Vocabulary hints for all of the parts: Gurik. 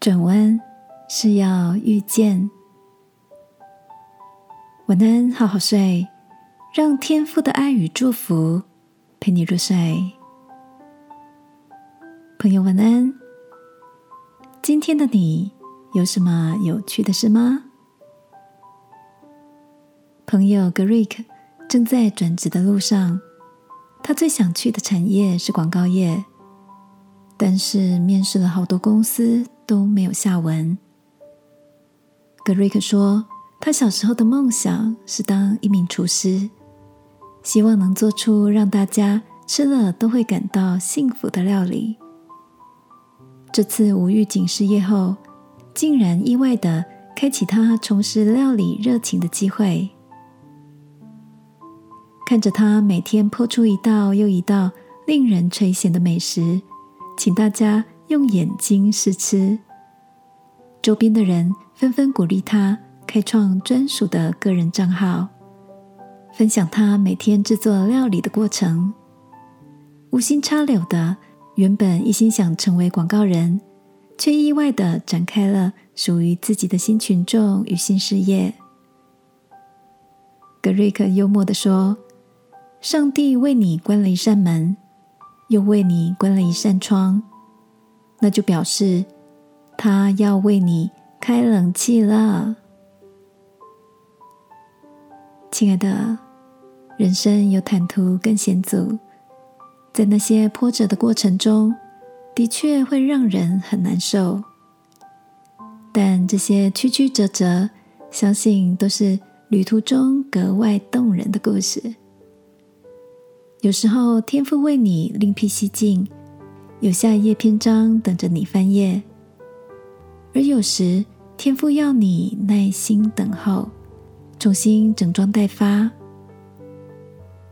转弯是要遇见。晚安，好好睡，让天父的爱与祝福陪你入睡。朋友晚安，今天的你有什么有趣的事吗？朋友 Gurik 正在转职的路上，他最想去的产业是广告业，但是面试了好多公司都没有下文。Gurik 说，他小时候的梦想是当一名厨师，希望能做出让大家吃了都会感到幸福的料理。这次无预警失业后，竟然意外地开启他重拾料理热情的机会。看着他每天剖出一道又一道令人垂涎的美食，请大家用眼睛试吃，周边的人纷纷鼓励他开创专属的个人账号，分享他每天制作料理的过程。无心插柳的，原本一心想成为广告人，却意外地展开了属于自己的新群众与新事业。Gurik 幽默地说，上帝为你关了一扇门，又为你关了一扇窗，那就表示他要为你开冷气了。亲爱的，人生有坦途跟险阻，在那些波折的过程中，的确会让人很难受，但这些曲曲折折，相信都是旅途中格外动人的故事。有时候天父为你另辟蹊径，有下一页篇章等着你翻页，而有时天父要你耐心等候，重新整装待发。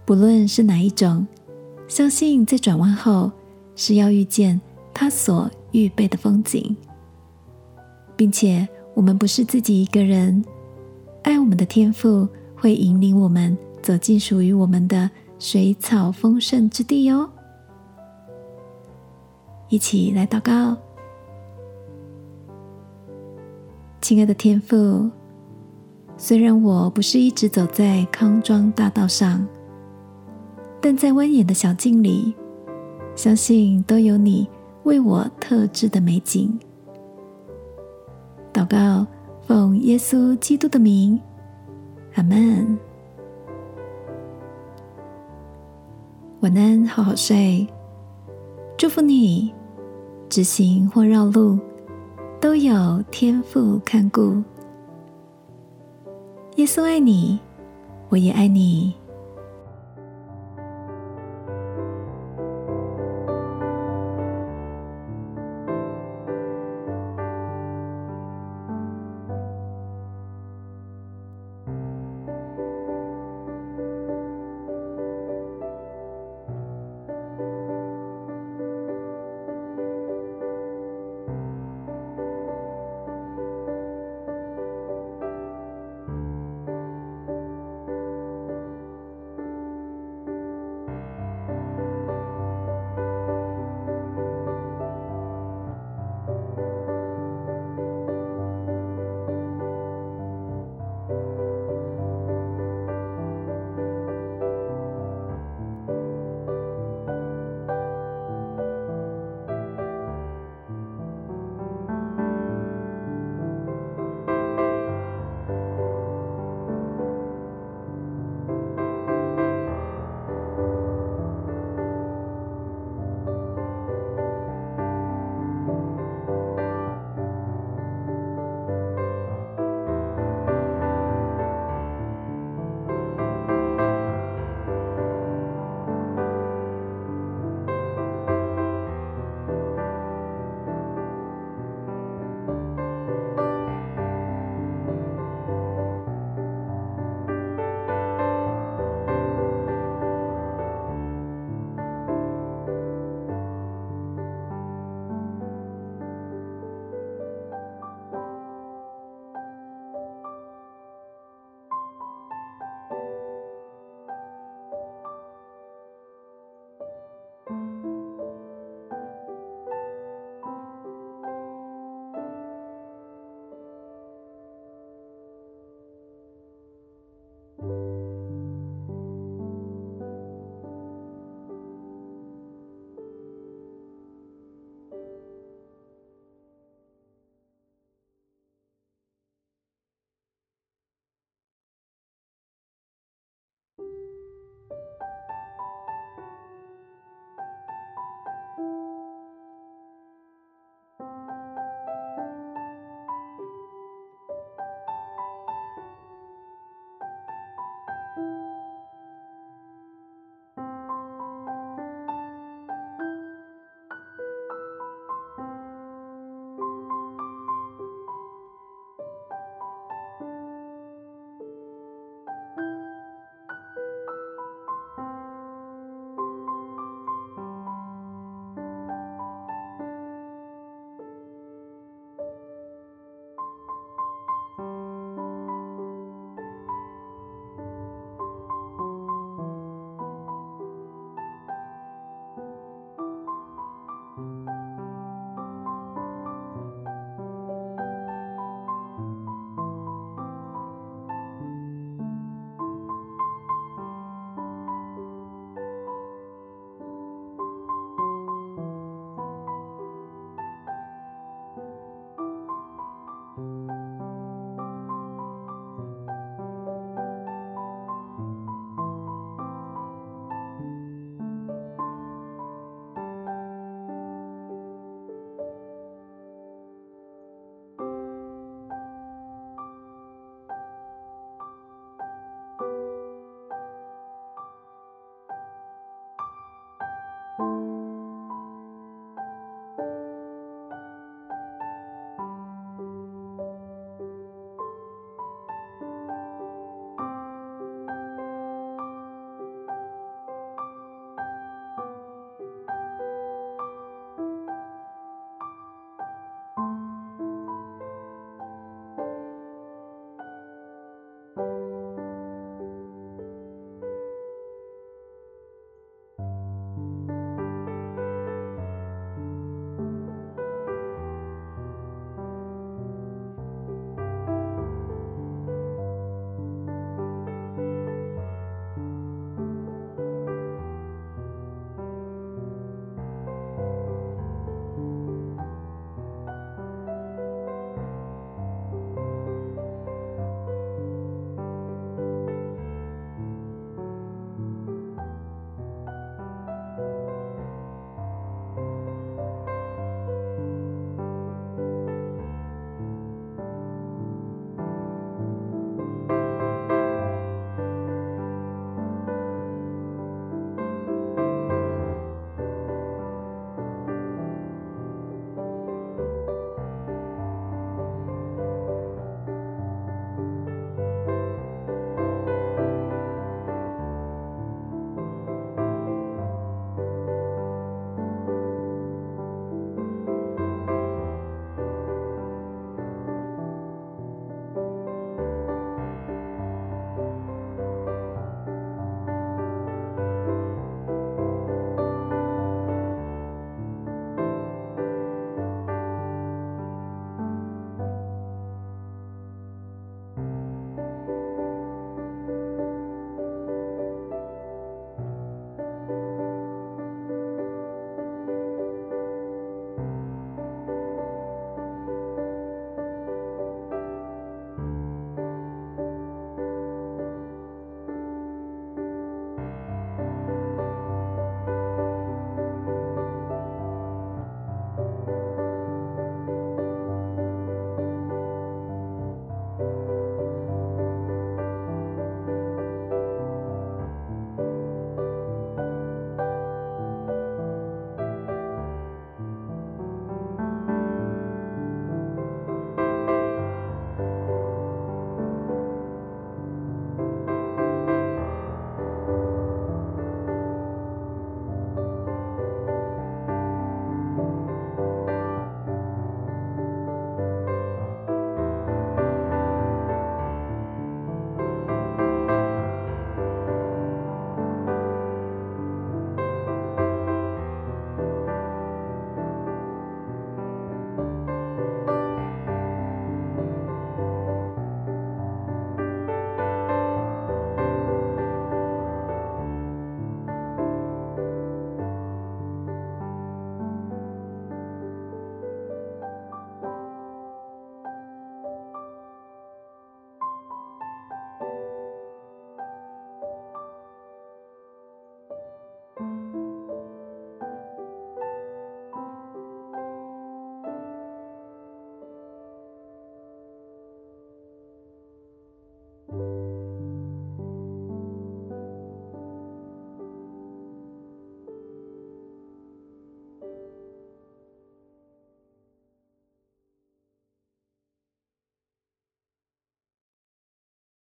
不论是哪一种，相信在转弯后是要遇见他所预备的风景。并且我们不是自己一个人，爱我们的天父会引领我们走进属于我们的水草丰盛之地哦。一起来祷告。亲爱的天父，虽然我不是一直走在康庄大道上，但在蜿蜒的小径里，相信都有你为我特制的美景。祷告奉耶稣基督的名，阿们。晚安，好好睡，祝福你，直行或绕路，都有天父看顾。耶稣爱你，我也爱你。